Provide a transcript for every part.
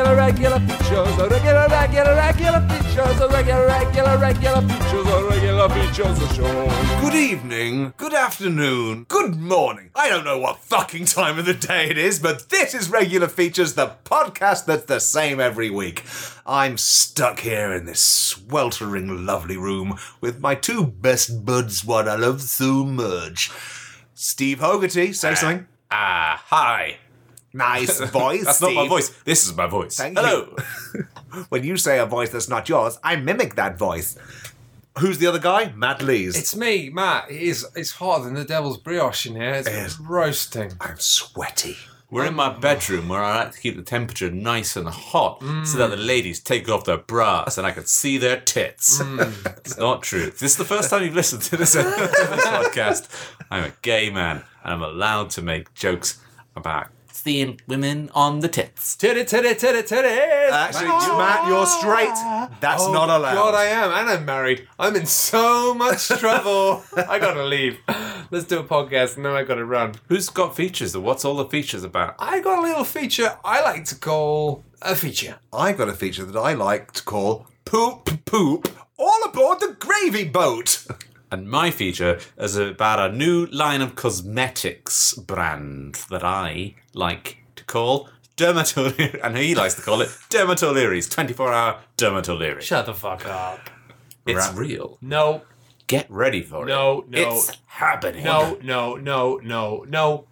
regular features, the regular features, the regular features, the regular features of show. Good evening, good afternoon, good morning. I don't know what fucking time of the day it is, but this is Regular Features, the podcast that's the same every week. I'm stuck here in this sweltering lovely room with my two best buds, what I love so much. Steve Hogarty, say something. Hi. Nice voice. That's Steve. Not my voice. This is my voice. Hello. When you say a voice that's not yours, I mimic that voice. Who's the other guy? Matt Lees. It's me, Matt. It's hotter than the devil's brioche in here. It's roasting. I'm sweaty. We're in my bedroom where I like to keep the temperature nice and hot so that the ladies take off their bras and I can see their tits. It's not true. If this is the first time you've listened to this podcast, I'm a gay man and I'm allowed to make jokes about seeing women on the tits. Titty, titty, titty, titty. Actually, Matt, you're straight. That's not allowed. God, I am. And I'm married. I'm in so much trouble. I gotta leave. Let's do a podcast. No, I gotta run. Who's got features? What's all the features about? I got a little feature I like to call a feature. I got a feature that I like to call Poop, Poop, All Aboard the Gravy Boat. And my feature is about a new line of cosmetics brand that I like to call Dermatoliris, and he likes to call it Dermatoliris, 24-hour Dermatoliris. Shut the fuck up. It's real. No. Get ready for it. No. It's happening. No.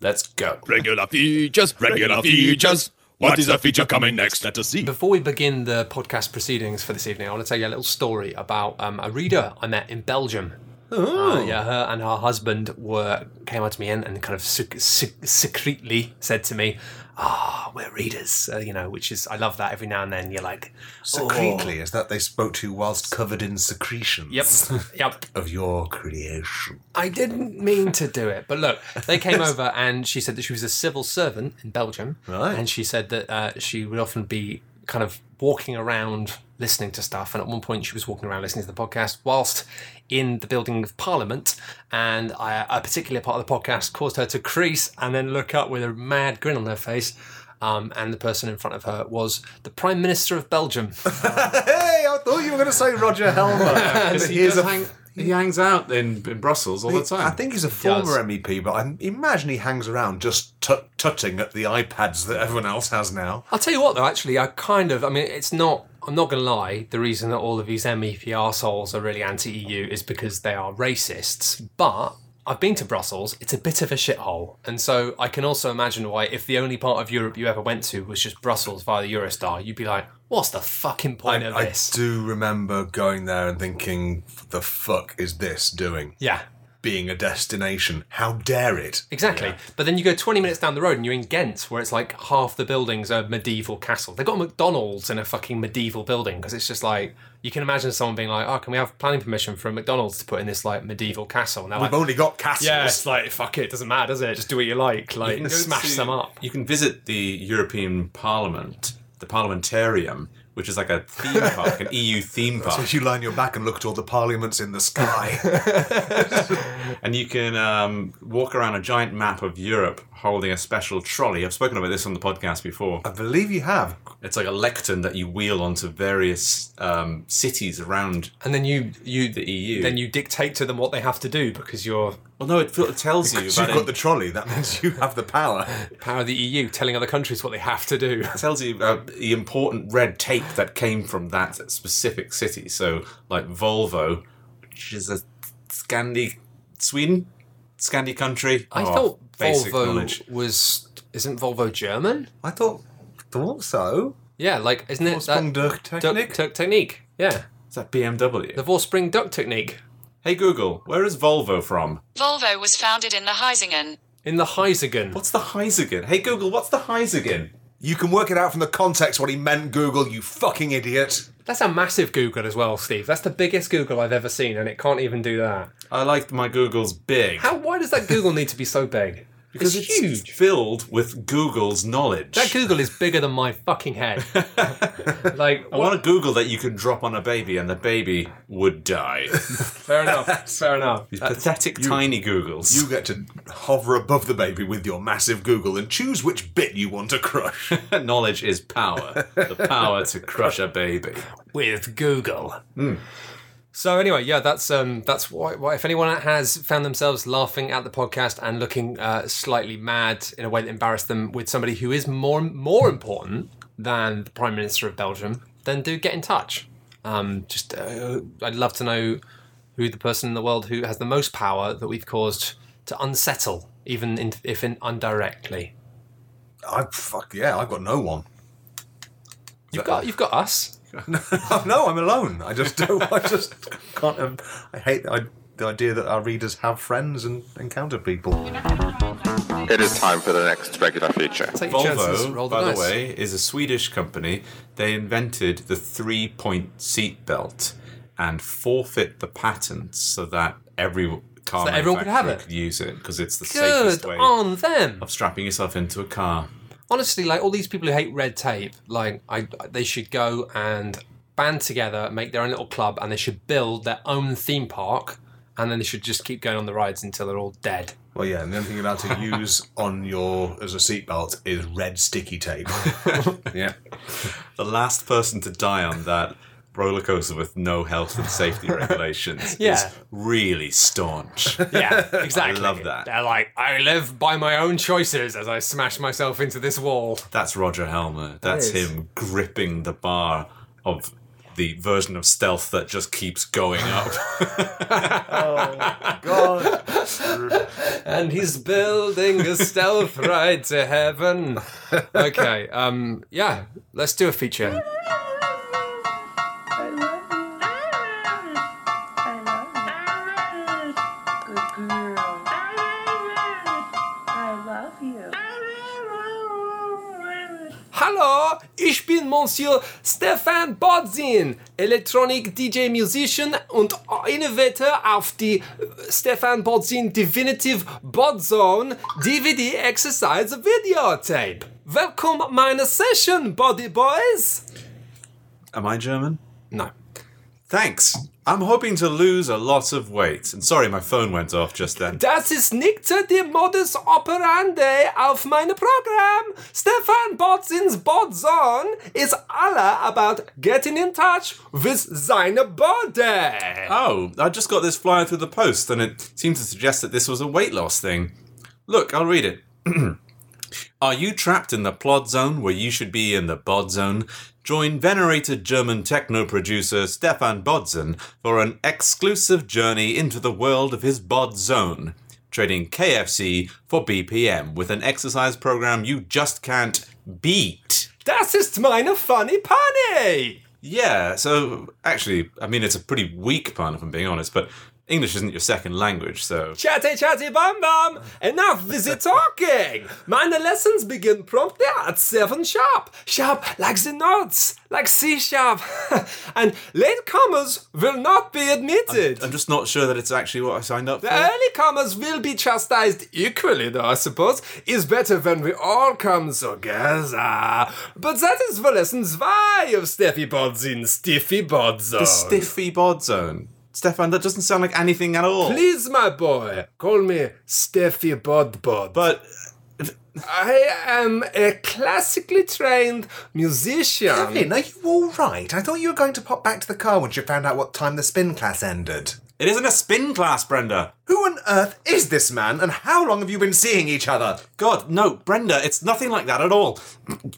Let's go. Regular features. What is a feature coming next? Let us see. Before we begin the podcast proceedings for this evening, I want to tell you a little story about a reader I met in Belgium. Oh. Her and her husband came up to me and kind of secretly said to me, we're readers, which is, I love that every now and then. You're like, secretly, is that they spoke to you whilst covered in secretions? Yep. Of your creation. I didn't mean to do it, but look, they came over and she said that she was a civil servant in Belgium. Right. And she said that she would often be kind of walking around listening to stuff, and at one point she was walking around listening to the podcast whilst in the building of Parliament, and a particular part of the podcast caused her to crease and then look up with a mad grin on her face, and the person in front of her was the Prime Minister of Belgium. Hey, I thought you were going to say Roger Helmer. He hangs out in Brussels all the time. I think he's a former MEP, but I imagine he hangs around just tutting at the iPads that everyone else has now. I'll tell you what, though, actually, I'm not going to lie, the reason that all of these MEP arseholes are really anti-EU is because they are racists, but I've been to Brussels, it's a bit of a shithole, and so I can also imagine why, if the only part of Europe you ever went to was just Brussels via the Eurostar, you'd be like, what's the fucking point of this? I do remember going there and thinking, the fuck is this doing? Yeah. Being a destination. How dare it? Exactly. Yeah. But then you go 20 minutes down the road and you're in Ghent, where it's like half the building's a medieval castle. They've got a McDonald's in a fucking medieval building, because it's just like, you can imagine someone being like, can we have planning permission for a McDonald's to put in this like medieval castle? Now, we've only got castles. Yeah, it's like, fuck it, doesn't matter, does it? Just do what you like. Like, you smash them up. You can visit the European Parliament, the Parliamentarium, which is like a theme park, an EU theme park. So you lie on your back and look at all the parliaments in the sky. And you can walk around a giant map of Europe holding a special trolley. I've spoken about this on the podcast before. I believe you have. It's like a lectern that you wheel onto various cities around, and then you the EU. Then you dictate to them what they have to do, because you're... Well, no, it tells you. Because you've got the trolley, that means you have the power. The power of the EU, telling other countries what they have to do. It tells you about the important red tape that came from that specific city. So, like Volvo, which is a Scandi country. I thought Volvo isn't Volvo German? I thought so. Yeah, like, isn't it? Vorsprung-Duck Technique. Yeah. Is that BMW? The Vorsprung-Duck Technique. Hey Google, where is Volvo from? Volvo was founded in the Heisingen. In the Heisingen? What's the Heisingen? Hey Google, what's the Heisingen? You can work it out from the context what he meant, Google, you fucking idiot. That's a massive Google as well, Steve. That's the biggest Google I've ever seen, and it can't even do that. I like my Googles big. Why does that Google need to be so big? Because it's huge. Filled with Google's knowledge. That Google is bigger than my fucking head. Like, I want a Google that you can drop on a baby and the baby would die. Fair enough. Fair enough. These pathetic tiny Googles. You get to hover above the baby with your massive Google and choose which bit you want to crush. Knowledge is power. The power to crush a baby. With Google. Mm. So anyway, yeah, that's why if anyone has found themselves laughing at the podcast and looking slightly mad in a way that embarrassed them with somebody who is more important than the Prime Minister of Belgium, then do get in touch. I'd love to know who the person in the world who has the most power that we've caused to unsettle, even if indirectly. I've got no one. You've got us. No, I'm alone. I just can't. I hate the idea that our readers have friends and encounter people. It is time for the next regular feature. Volvo, by the way, is a Swedish company. They invented the 3-point seat belt and forfeit the patent so that every car manufacturer could use it because it's the safest way of strapping yourself into a car. Honestly, like all these people who hate red tape, like they should go and band together, make their own little club, and they should build their own theme park, and then they should just keep going on the rides until they're all dead. Well, yeah, and the only thing you're allowed to use as a seatbelt is red sticky tape. Yeah, the last person to die on that roller coaster with no health and safety regulations is really staunch. Yeah, exactly. I love that. They're like, I live by my own choices as I smash myself into this wall. That's Roger Helmer. That's him gripping the bar of the version of stealth that just keeps going up. Oh, God. And he's building a stealth ride to heaven. Okay, let's do a feature. Hallo, ich bin Monsieur Stefan Bodzin, Electronic DJ Musician und Innovator auf die Stefan Bodzin Definitive Bodzone DVD Exercise Videotape. Welcome meine Session, Body Boys. Am I German? No. Thanks. I'm hoping to lose a lot of weight. And sorry, my phone went off just then. Das ist nicht der Modus operandi auf meinem Programm. Stefan Bodzins Bodzone is all about getting in touch with seine body. Oh, I just got this flyer through the post and it seemed to suggest that this was a weight loss thing. Look, I'll read it. Are you trapped in the plod zone where you should be in the bod zone? Join venerated German techno producer Stefan Bodzin for an exclusive journey into the world of his bod zone, trading KFC for BPM with an exercise program you just can't beat. Das ist meine funny punny! Yeah, so actually, I mean, it's a pretty weak pun if I'm being honest, but English isn't your second language, so... Chatty, chatty, bum, bum! Enough with the talking! Meine lessons begin promptly at 7 sharp. Sharp like the notes, like C sharp. And latecomers will not be admitted. I'm just not sure that it's actually what I signed up for. The earlycomers will be chastised equally, though, I suppose. It's better when we all come together. But that is for lesson 2 of Steffi Bodzin, Stiffy Bodzone. The Stiffy Bodzone. Stefan, that doesn't sound like anything at all. Please, my boy, call me Steffi Bodbod. But I am a classically trained musician. Kevin, are you all right? I thought you were going to pop back to the car once you found out what time the spin class ended. It isn't a spin class, Brenda. Who on earth is this man, and how long have you been seeing each other? God, no, Brenda, it's nothing like that at all.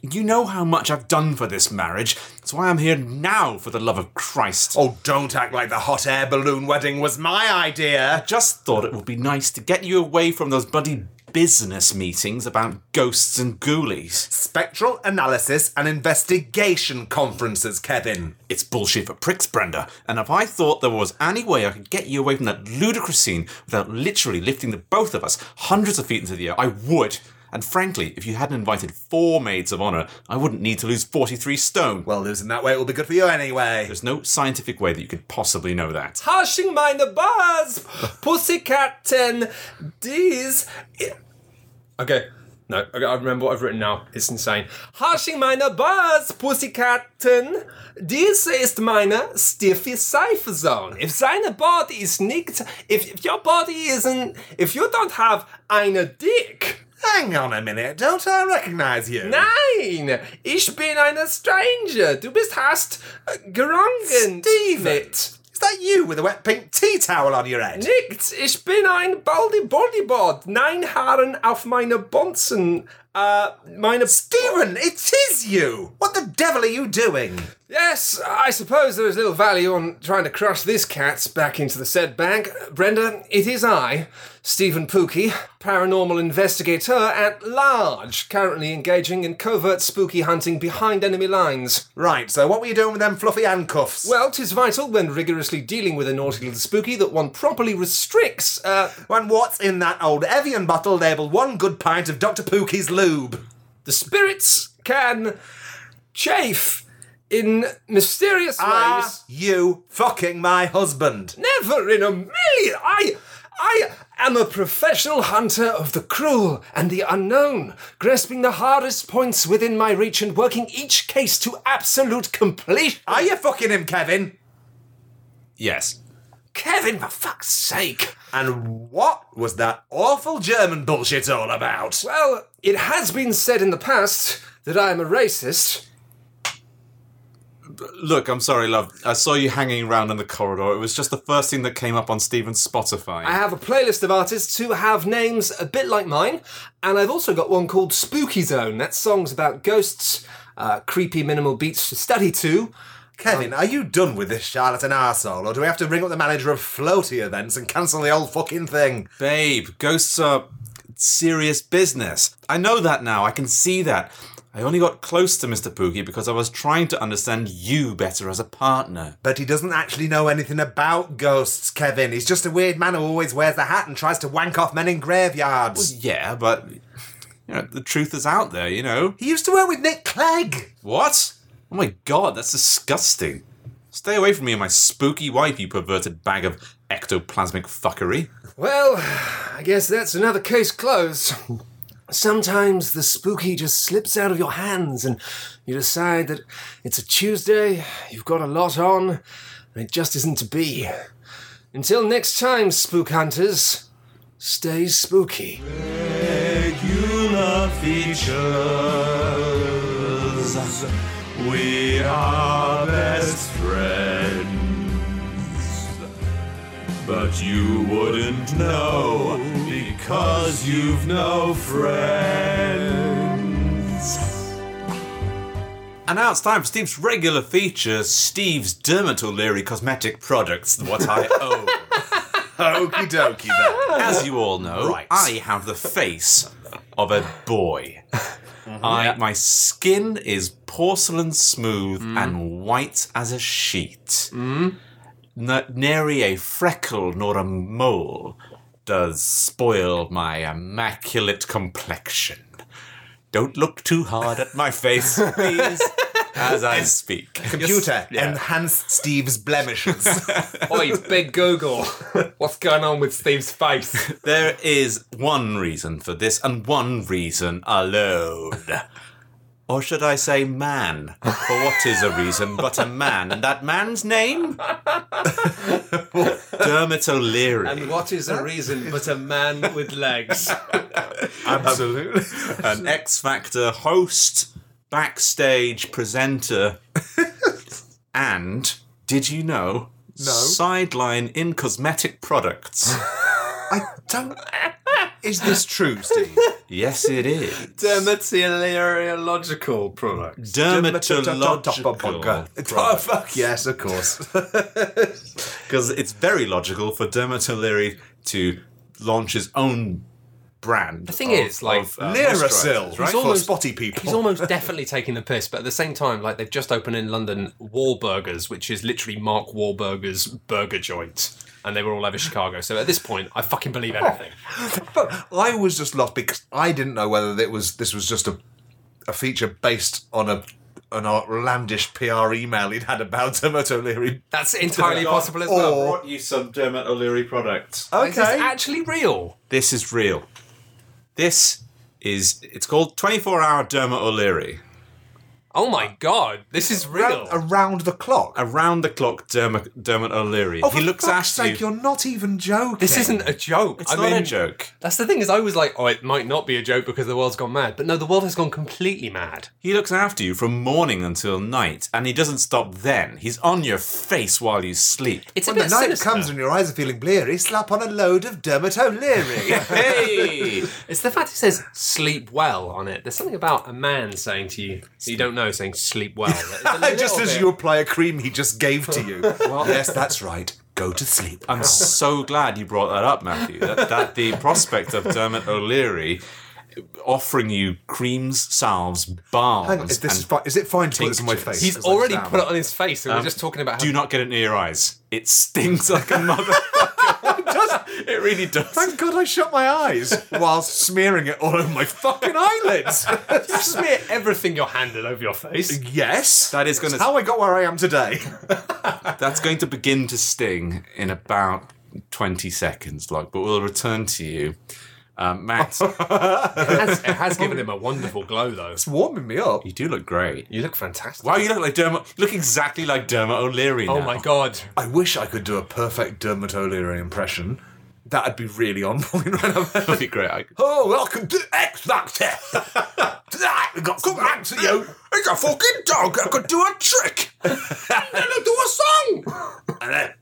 You know how much I've done for this marriage. That's why I'm here now, for the love of Christ. Oh, don't act like the hot air balloon wedding was my idea. I just thought it would be nice to get you away from those bloody business meetings about ghosts and ghoulies. Spectral analysis and investigation conferences, Kevin. It's bullshit for pricks, Brenda. And if I thought there was any way I could get you away from that ludicrous scene without literally lifting the both of us hundreds of feet into the air, I would. And frankly, if you hadn't invited 4 maids of honour, I wouldn't need to lose 43 stone. Well, losing that weight will be good for you anyway. There's no scientific way that you could possibly know that. Hushing meine buzz, pussycatten, dies... Okay. No, I remember what I've written now. It's insane. Harsh in meiner Bars, Pussykatten. Diese ist meine stiffy cipher zone. If seine body is nicht, if your body isn't, if you don't have eine dick. Hang on a minute, don't I recognize you? Nein, ich bin eine stranger. Du bist hast gerungen. Steven. Is that you with a wet pink tea towel on your head? Nichts, ich bin ein baldy bodyboard. 9 Haaren auf meine Bonzen. Steven, it is you! What the devil are you doing? Yes, I suppose there is little value on trying to crush this cat back into the said bank. Brenda, it is I, Stephen Pookie, paranormal investigator at large, currently engaging in covert spooky hunting behind enemy lines. Right, so what were you doing with them fluffy handcuffs? Well, 'tis vital when rigorously dealing with a naughty little spooky that one properly restricts, When what's in that old Evian bottle labelled one good pint of Dr. Pookie's lube? The spirits can chafe in mysterious ways. Are you fucking my husband? Never in a million! I am a professional hunter of the cruel and the unknown, grasping the hardest points within my reach and working each case to absolute completion. Are you fucking him, Kevin? Yes. Kevin, for fuck's sake! And what was that awful German bullshit all about? Well, it has been said in the past that I am a racist. Look, I'm sorry, love. I saw you hanging around in the corridor. It was just the first thing that came up on Stephen's Spotify. I have a playlist of artists who have names a bit like mine, and I've also got one called Spooky Zone. That's songs about ghosts, creepy minimal beats to study to. Kevin, are you done with this charlatan arsehole, or do we have to ring up the manager of floaty events and cancel the whole fucking thing? Babe, ghosts are serious business. I know that now. I can see that. I only got close to Mr. Pookie because I was trying to understand you better as a partner. But he doesn't actually know anything about ghosts, Kevin. He's just a weird man who always wears a hat and tries to wank off men in graveyards. Well, yeah, but you know, the truth is out there, you know. He used to work with Nick Clegg. What? Oh my God, that's disgusting. Stay away from me and my spooky wife, you perverted bag of ectoplasmic fuckery. Well, I guess that's another case closed. Sometimes the spooky just slips out of your hands and you decide that it's a Tuesday, you've got a lot on, and it just isn't to be. Until next time, spook hunters, stay spooky. Regular features, we are best friends, but you wouldn't know. Because you've no friends. And now it's time for Steve's regular feature, Steve's Dermot O'Leary cosmetic products, what I own. Okie dokie then. As you all know, right. I have the face of a boy. Mm-hmm. My skin is porcelain smooth and white as a sheet. Mm. Nary a freckle nor a mole does spoil my immaculate complexion. Don't look too hard at my face, please, as I speak. Computer, enhance Steve's blemishes. Oi, big Google. What's going on with Steve's face? There is one reason for this, and one reason alone. Or should I say man? For what is a reason but a man? And that man's name? Dermot O'Leary. And what is a reason but a man with legs? Absolutely. An X Factor host, backstage presenter, and, did you know, sideline in cosmetic products. I don't... Is this true, Steve? Yes, it is. Dermatological products. Dermatological. Oh, fuck yes, of course. Because it's very logical for Dermot O'Leary to launch his own brand. The thing is, like, Liracill, right? For spotty people. He's almost definitely taking the piss, but at the same time, like, they've just opened in London Warburgers, which is literally Mark Warburgers' burger joint. And they were all over Chicago. So at this point, I fucking believe everything. But I was just lost because I didn't know whether this was just a feature based on an outlandish PR email he'd had about Dermot O'Leary. That's entirely possible as well. Or brought you some Dermot O'Leary products. Okay. Is this actually real? This is real. This is, it's called 24-hour Dermot O'Leary. Oh my God, this is real. Around the clock? Around the clock, Dermot O'Leary. Oh, he looks after you. You're not even joking. This isn't a joke. It's not a joke. That's the thing, is I was like, oh, it might not be a joke because the world's gone mad. But no, the world has gone completely mad. He looks after you from morning until night, and he doesn't stop then. He's on your face while you sleep. It's when a bit sinister. When the night comes and your eyes are feeling bleary, slap on a load of Dermot O'Leary. Hey! It's the fact he says sleep well on it. There's something about a man saying to you, you don't know, saying sleep well. Just as you apply a cream he just gave to you. Well, yes, that's right. Go to sleep. I'm so glad you brought that up, Matthew. That the prospect of Dermot O'Leary offering you creams, salves, balms. Hang on, is it fine to put this on my face? He's already put it on his face, and we're just talking about how... Do not get it near your eyes. It stings like a motherfucker. It really does. Thank God I shut my eyes whilst smearing it all over my fucking eyelids. You smear everything you're handed over your face. Yes. That is going to... how I got where I am today. That's going to begin to sting in about 20 seconds, like, but we'll return to you. Matt. it has given him a wonderful glow, though. It's warming me up. You do look great. You look fantastic. Wow, you look like Dermot. You look exactly like Dermot O'Leary now. Oh, my God. I wish I could do a perfect Dermot O'Leary impression. That'd be really on point right now. That'd be great. Oh, welcome to X Factor. Tonight we got some back to you. It's a fucking dog that could do a trick. And then he'll do a song. And then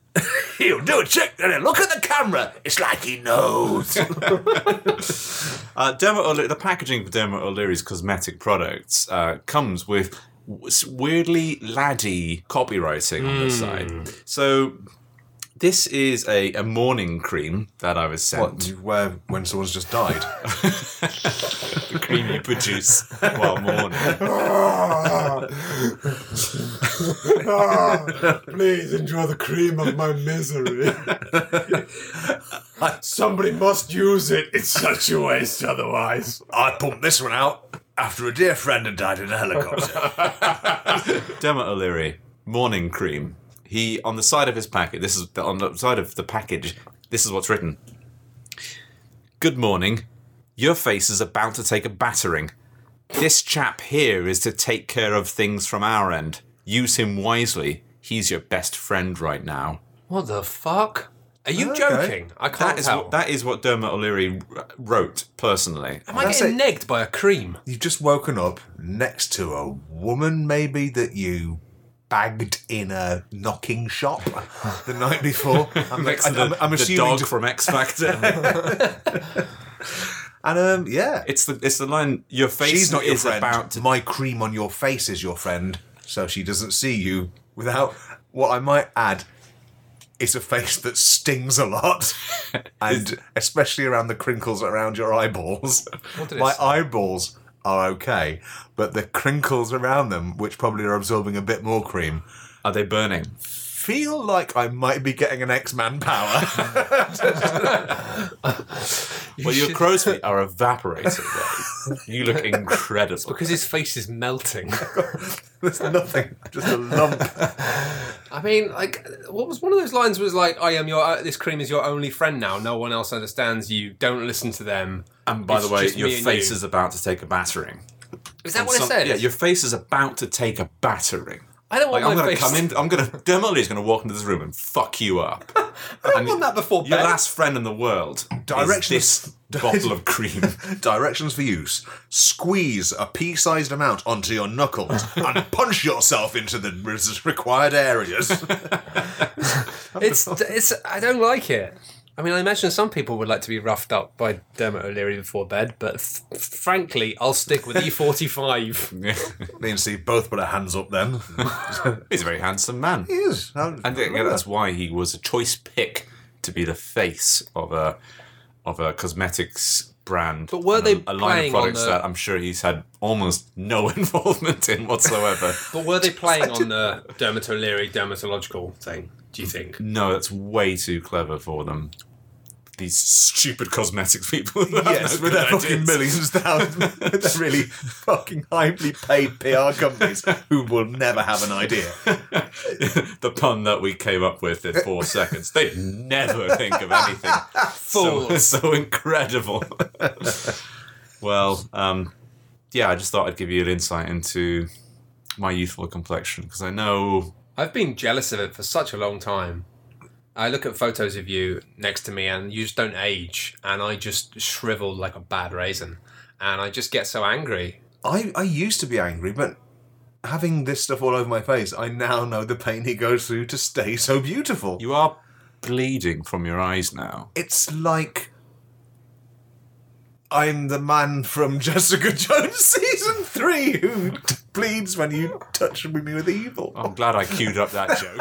he'll do a trick. And then look at the camera. It's like he knows. Dermot O'Leary, the packaging for Dermot O'Leary's cosmetic products comes with weirdly laddie copywriting on the side. So... this is a morning cream that I was sent. What, you wear when someone's just died? The cream you produce while mourning. Please enjoy the cream of my misery. Somebody must use it. It's such a waste otherwise. I pumped this one out after a dear friend had died in a helicopter. Dermot O'Leary, morning cream. He, on the side of his packet, on the side of the package, this is what's written. Good morning. Your face is about to take a battering. This chap here is to take care of things from our end. Use him wisely. He's your best friend right now. What the fuck? Are you joking? I can't tell. That is what Dermot O'Leary wrote, personally. Am I getting negged by a cream? You've just woken up next to a woman, maybe, that you... bagged in a knocking shop the night before. I'm assuming the dog from X Factor. And yeah, it's the line. Your face. She's not your friend. My cream on your face is your friend, so she doesn't see you. Without what I might add, it's a face that stings a lot, and especially around the crinkles around your eyeballs. My eyeballs are okay, but the crinkles around them, which probably are absorbing a bit more cream... are they burning? Feel like I might be getting an X-Man power. Your crow's feet are evaporating. You look incredible. It's because his face is melting. There's nothing, just a lump. I mean, like, what was one of those lines was like, I am your, this cream is your only friend now, no one else understands you, don't listen to them. And by the way, your face is about to take a battering. Is that what it said? Yeah, your face is about to take a battering. I don't want my face... Dermot O'Leary's going to walk into this room and fuck you up. I don't want that before bed. Your last friend in the world is this bottle of cream. Directions for use. Squeeze a pea-sized amount onto your knuckles and punch yourself into the required areas. I don't like it. I mean, I imagine some people would like to be roughed up by Dermot O'Leary before bed, but frankly, I'll stick with E45. Me and Steve both put our hands up then. He's a very handsome man. He is. I think that's why he was a choice pick to be the face of a cosmetics brand. But were they a line of products that I'm sure he's had almost no involvement in whatsoever. But were they playing on the Dermot O'Leary dermatological thing? Do you think? No, that's way too clever for them. These stupid cosmetics people. Yes, with their fucking millions, thousands, with their really fucking highly paid PR companies who will never have an idea. The pun that we came up with in 4 seconds. They never think of anything. Fools. So incredible. Well, yeah, I just thought I'd give you an insight into my youthful complexion, because I know... I've been jealous of it for such a long time. I look at photos of you next to me and you just don't age, and I just shrivel like a bad raisin, and I just get so angry. I used to be angry, but having this stuff all over my face, I now know the pain he goes through to stay so beautiful. You are bleeding from your eyes now. It's like... I'm the man from Jessica Jones season 3 who bleeds when you touch me with evil. I'm glad I queued up that joke.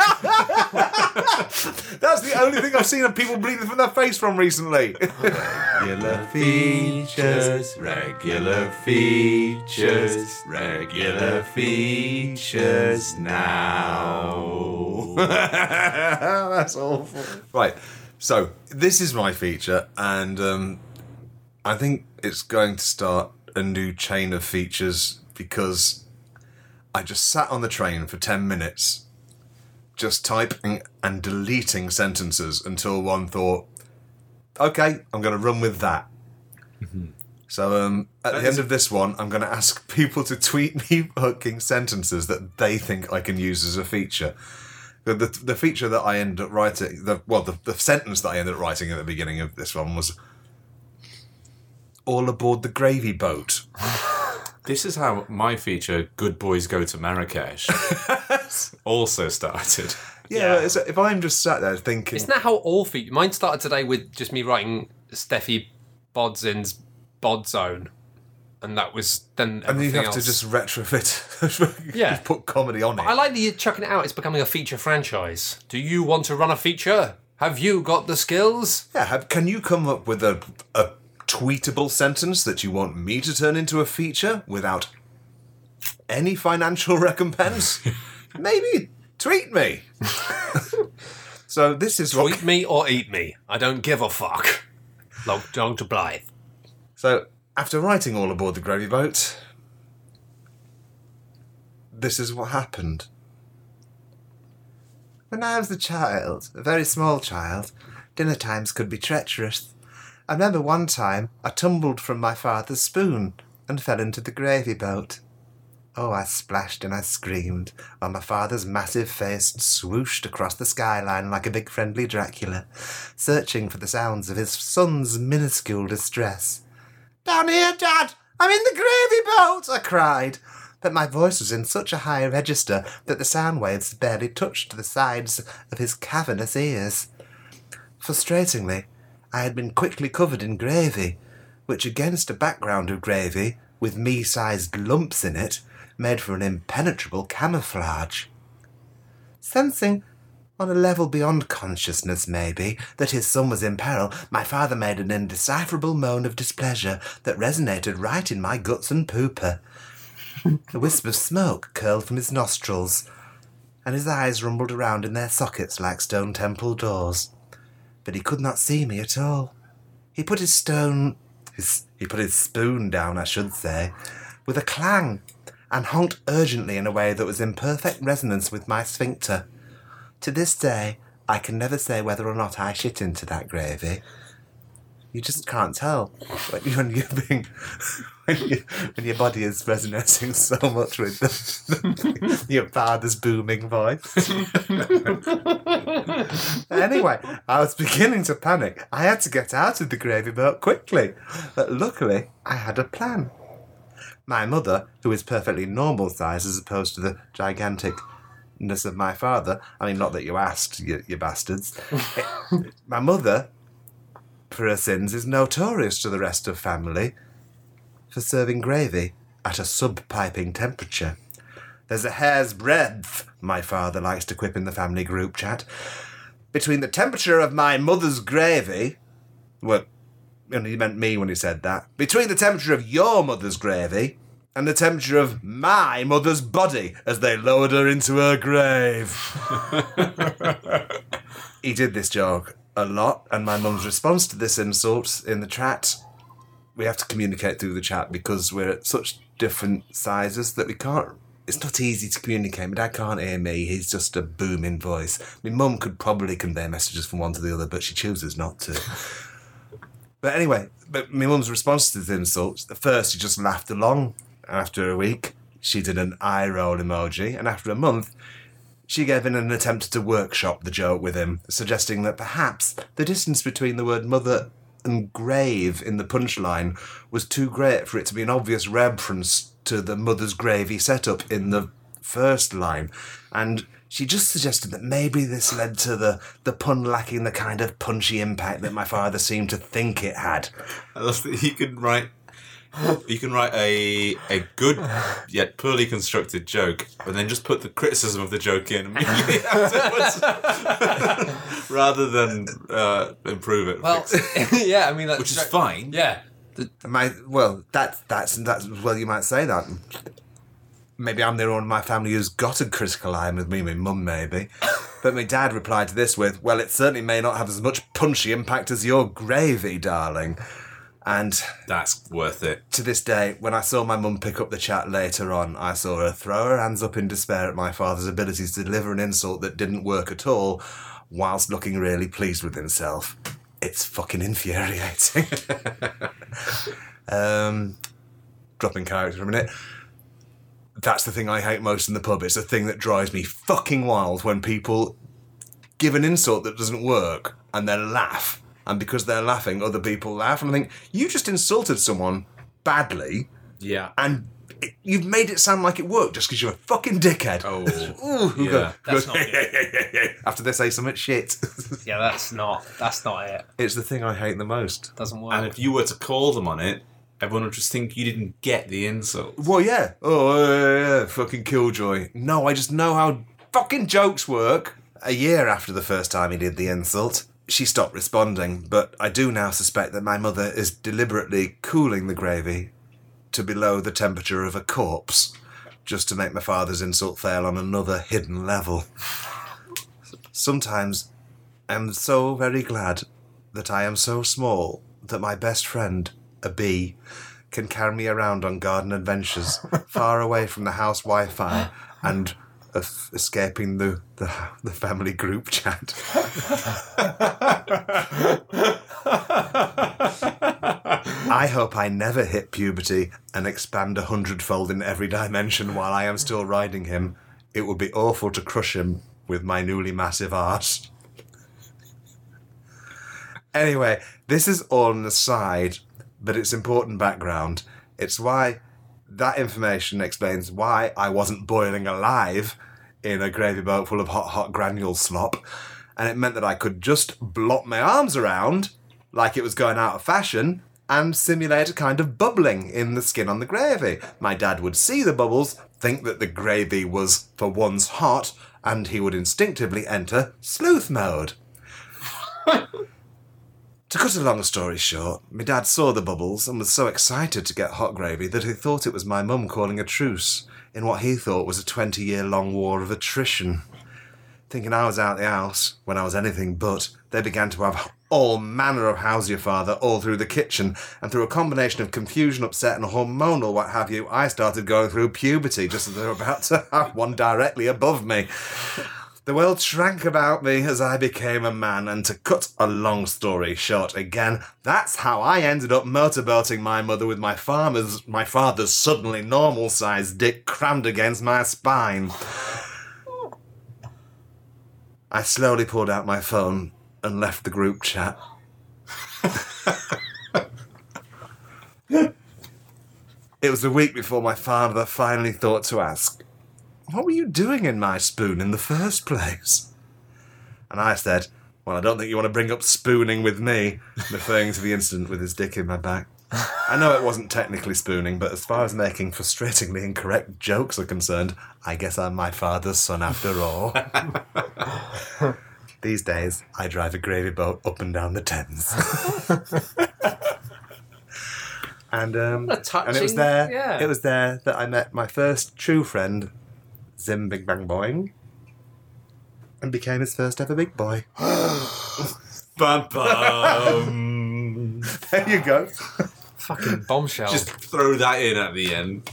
That's the only thing I've seen of people bleeding from their face from recently. Regular features, regular features, regular features now. That's awful. Right, so this is my feature, and... I think it's going to start a new chain of features, because I just sat on the train for 10 minutes just typing and deleting sentences until one thought, okay, I'm going to run with that. Mm-hmm. So at the end of this one, I'm going to ask people to tweet me hooking sentences that they think I can use as a feature. The feature that I ended up writing, the sentence that I ended up writing at the beginning of this one was... all aboard the gravy boat. This is how my feature, Good Boys Go to Marrakesh, also started. Yeah. So if I'm just sat there thinking... Isn't that how all features... Mine started today with just me writing Stefan Bodzin's Bodzone, and that was then everything. And you have else. To just retrofit. Yeah. Put comedy on it. But I like that you're chucking it out. It's becoming a feature franchise. Do you want to run a feature? Have you got the skills? Yeah, can you come up with a tweetable sentence that you want me to turn into a feature without any financial recompense? Maybe tweet me. So this is tweet me or eat me. I don't give a fuck. Log John to Blythe. So after writing all aboard the gravy boat, this is what happened. When I was a child, a very small child, dinner times could be treacherous. I remember one time I tumbled from my father's spoon and fell into the gravy boat. Oh, I splashed and I screamed, while my father's massive face swooshed across the skyline like a big friendly Dracula, searching for the sounds of his son's minuscule distress. "Down here, Dad! I'm in the gravy boat!" I cried. But my voice was in such a high register that the sound waves barely touched the sides of his cavernous ears. Frustratingly, I had been quickly covered in gravy, which against a background of gravy, with me-sized lumps in it, made for an impenetrable camouflage. Sensing, on a level beyond consciousness maybe, that his son was in peril, my father made an indecipherable moan of displeasure that resonated right in my guts and pooper. A wisp of smoke curled from his nostrils, and his eyes rumbled around in their sockets like stone temple doors. But he could not see me at all. He put his spoon down, I should say, with a clang, and honked urgently in a way that was in perfect resonance with my sphincter. To this day, I can never say whether or not I shit into that gravy. You just can't tell when your body is resonating so much with your father's booming voice. Anyway, I was beginning to panic. I had to get out of the gravy boat quickly, but luckily I had a plan. My mother, who is perfectly normal size as opposed to the giganticness of my father, I mean, not that you asked, you bastards. My mother, for her sins, is notorious to the rest of family for serving gravy at a sub-piping temperature. There's a hair's breadth, my father likes to quip in the family group chat, between the temperature of my mother's gravy... Well, he meant me when he said that. Between the temperature of your mother's gravy and the temperature of my mother's body as they lowered her into her grave. He did this joke a lot, and my mum's response to this insult in the chat... We have to communicate through the chat because we're at such different sizes that we can't... It's not easy to communicate. My dad can't hear me. He's just a booming voice. My mum could probably convey messages from one to the other, but she chooses not to. But anyway, but my mum's response to the insult, at first she just laughed along. After a week, she did an eye roll emoji. And after a month, she gave in an attempt to workshop the joke with him, suggesting that perhaps the distance between the word mother and grave in the punchline was too great for it to be an obvious reference to the mother's gravy setup in the first line. And she just suggested that maybe this led to the pun lacking the kind of punchy impact that my father seemed to think it had. I love that you can write a good yet poorly constructed joke, and then just put the criticism of the joke in immediately afterwards, rather than improve it. Well, yeah, I mean, that's which is fine. Yeah, well, you might say that. Maybe I'm the only one in my family who's got a critical eye with me, my mum maybe. But my dad replied to this with, well, it certainly may not have as much punchy impact as your gravy, darling. And that's worth it. To this day, when I saw my mum pick up the chat later on, I saw her throw her hands up in despair at my father's abilities to deliver an insult that didn't work at all, whilst looking really pleased with himself. It's fucking infuriating. Dropping character for a minute. That's the thing I hate most in the pub. It's the thing that drives me fucking wild when people give an insult that doesn't work and then laugh. And because they're laughing, other people laugh. And I think, you just insulted someone badly. Yeah. And you've made it sound like it worked just because you're a fucking dickhead. Oh. Ooh, yeah. That's not it. After they say something shit. Yeah, that's not it. It's the thing I hate the most. Doesn't work. And if you were to call them on it, everyone would just think you didn't get the insult. Well, yeah. Oh, yeah. Fucking killjoy. No, I just know how fucking jokes work. A year after the first time he did the insult, she stopped responding, but I do now suspect that my mother is deliberately cooling the gravy to below the temperature of a corpse, just to make my father's insult fail on another hidden level. Sometimes I'm so very glad that I am so small that my best friend, a bee, can carry me around on garden adventures, far away from the house Wi-Fi and escaping the family group chat. I hope I never hit puberty and expand 100-fold in every dimension while I am still riding him. It would be awful to crush him with my newly massive arse. Anyway, this is all an aside, but it's important background. It's why that information explains why I wasn't boiling alive in a gravy boat full of hot, hot granule slop. And it meant that I could just blop my arms around like it was going out of fashion and simulate a kind of bubbling in the skin on the gravy. My dad would see the bubbles, think that the gravy was for once hot, and he would instinctively enter sleuth mode. To cut a long story short, my dad saw the bubbles and was so excited to get hot gravy that he thought it was my mum calling a truce in what he thought was a 20-year-long war of attrition. Thinking I was out the house when I was anything but, they began to have all manner of how's your father all through the kitchen, and through a combination of confusion, upset and hormonal what have you, I started going through puberty just as they were about to have one directly above me. The world shrank about me as I became a man, and to cut a long story short again, that's how I ended up motorboating my mother with my father's suddenly normal-sized dick crammed against my spine. I slowly pulled out my phone and left the group chat. It was the week before my father finally thought to ask, what were you doing in my spoon in the first place? And I said, well, I don't think you want to bring up spooning with me, referring to the incident with his dick in my back. I know it wasn't technically spooning, but as far as making frustratingly incorrect jokes are concerned, I guess I'm my father's son after all. These days, I drive a gravy boat up and down the Thames. And it was there. Yeah. It was there that I met my first true friend, Zim Big Bang Boing, and became his first ever big boy. Bum bum. There you go. Fucking bombshell. Just throw that in at the end.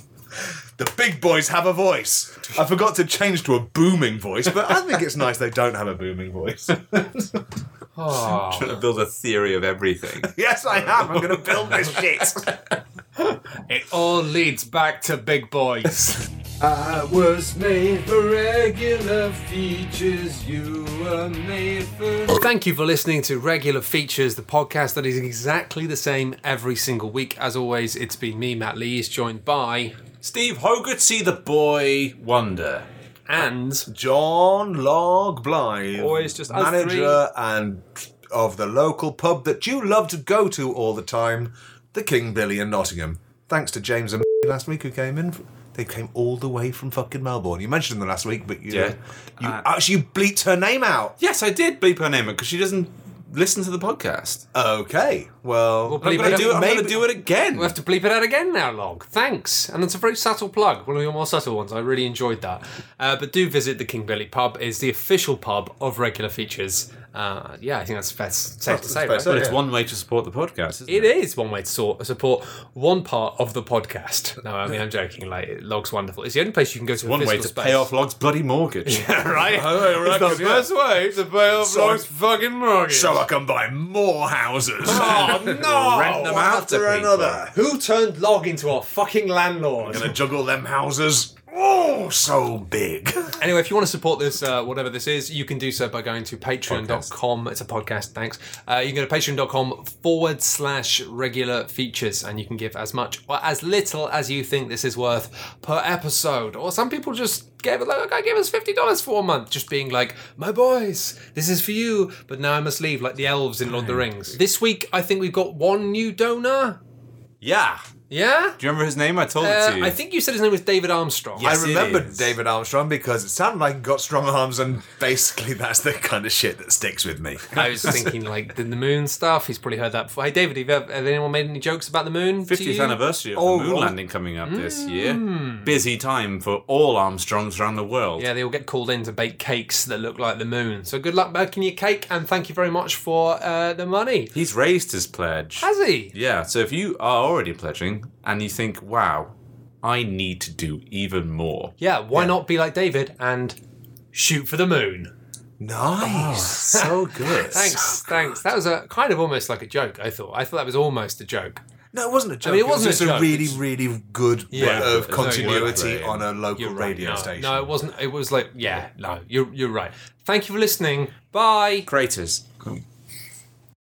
The big boys have a voice. I forgot to change to a booming voice, but I think it's nice they don't have a booming voice. Oh. Trying to build a theory of everything. Yes, I am. I'm going to build this shit. It all leads back to big boys. I was made for regular features, you were made for... Thank you for listening to Regular Features, the podcast that is exactly the same every single week. As always, it's been me, Matt Lees, joined by... Steve Hogarty, the boy wonder. And... John Log-Blythe, always just manager and of the local pub that you love to go to all the time, the King Billy in Nottingham. Thanks to James and last week who came in... They came all the way from fucking Melbourne. You mentioned them last week, but you bleeped her name out. Yes, I did bleep her name out because she doesn't listen to the podcast. Okay, well I'm going to do it again. We'll have to bleep it out again now, Log. Thanks. And it's a very subtle plug, one of your more subtle ones. I really enjoyed that. But do visit the King Billy pub. It's the official pub of Regular Features. I think that's safe to say, right? But it's one way to support the podcast, isn't it? It is one way to support one part of the podcast. No, I mean, I'm joking. Log's wonderful. It's the only place you can go to. One way to pay off Log's bloody mortgage. Yeah, right? It's the best way to pay off Log's fucking mortgage. So I can buy more houses. Oh, no! Rent them out to another. Who turned Log into our fucking landlord? I'm going to juggle them houses. Oh, so big. Anyway, if you want to support this, whatever this is, you can do so by going to patreon.com. It's a podcast, thanks. You can go to patreon.com/regular features, and you can give as much or as little as you think this is worth per episode. Or some people just gave it, like, a guy gave us $50 for a month, just being like, my boys, this is for you, but now I must leave, like the elves in Lord of the Rings. This week, I think we've got one new donor. Yeah. Yeah? Do you remember his name? I told it to you. I think you said his name was David Armstrong. Yes, I remembered David Armstrong because it sounded like he got strong arms, and basically that's the kind of shit that sticks with me. I was thinking, like, the moon stuff. He's probably heard that before. Hey, David, have anyone made any jokes about the moon? 50th anniversary of the moon landing coming up this year. Busy time for all Armstrongs around the world. Yeah, they all get called in to bake cakes that look like the moon. So good luck baking your cake, and thank you very much for the money. He's raised his pledge. Has he? Yeah, so if you are already pledging, and you think, wow, I need to do even more. Yeah, why not be like David and shoot for the moon? Nice. Oh, so good. Thanks, so good. Thanks. That was a kind of almost like a joke, I thought. I thought that was almost a joke. No, it wasn't a joke. I mean, it was just a really, really good bit of continuity on a local radio station. No, it wasn't. It was like, you're right. Thank you for listening. Bye. Craters. Cool.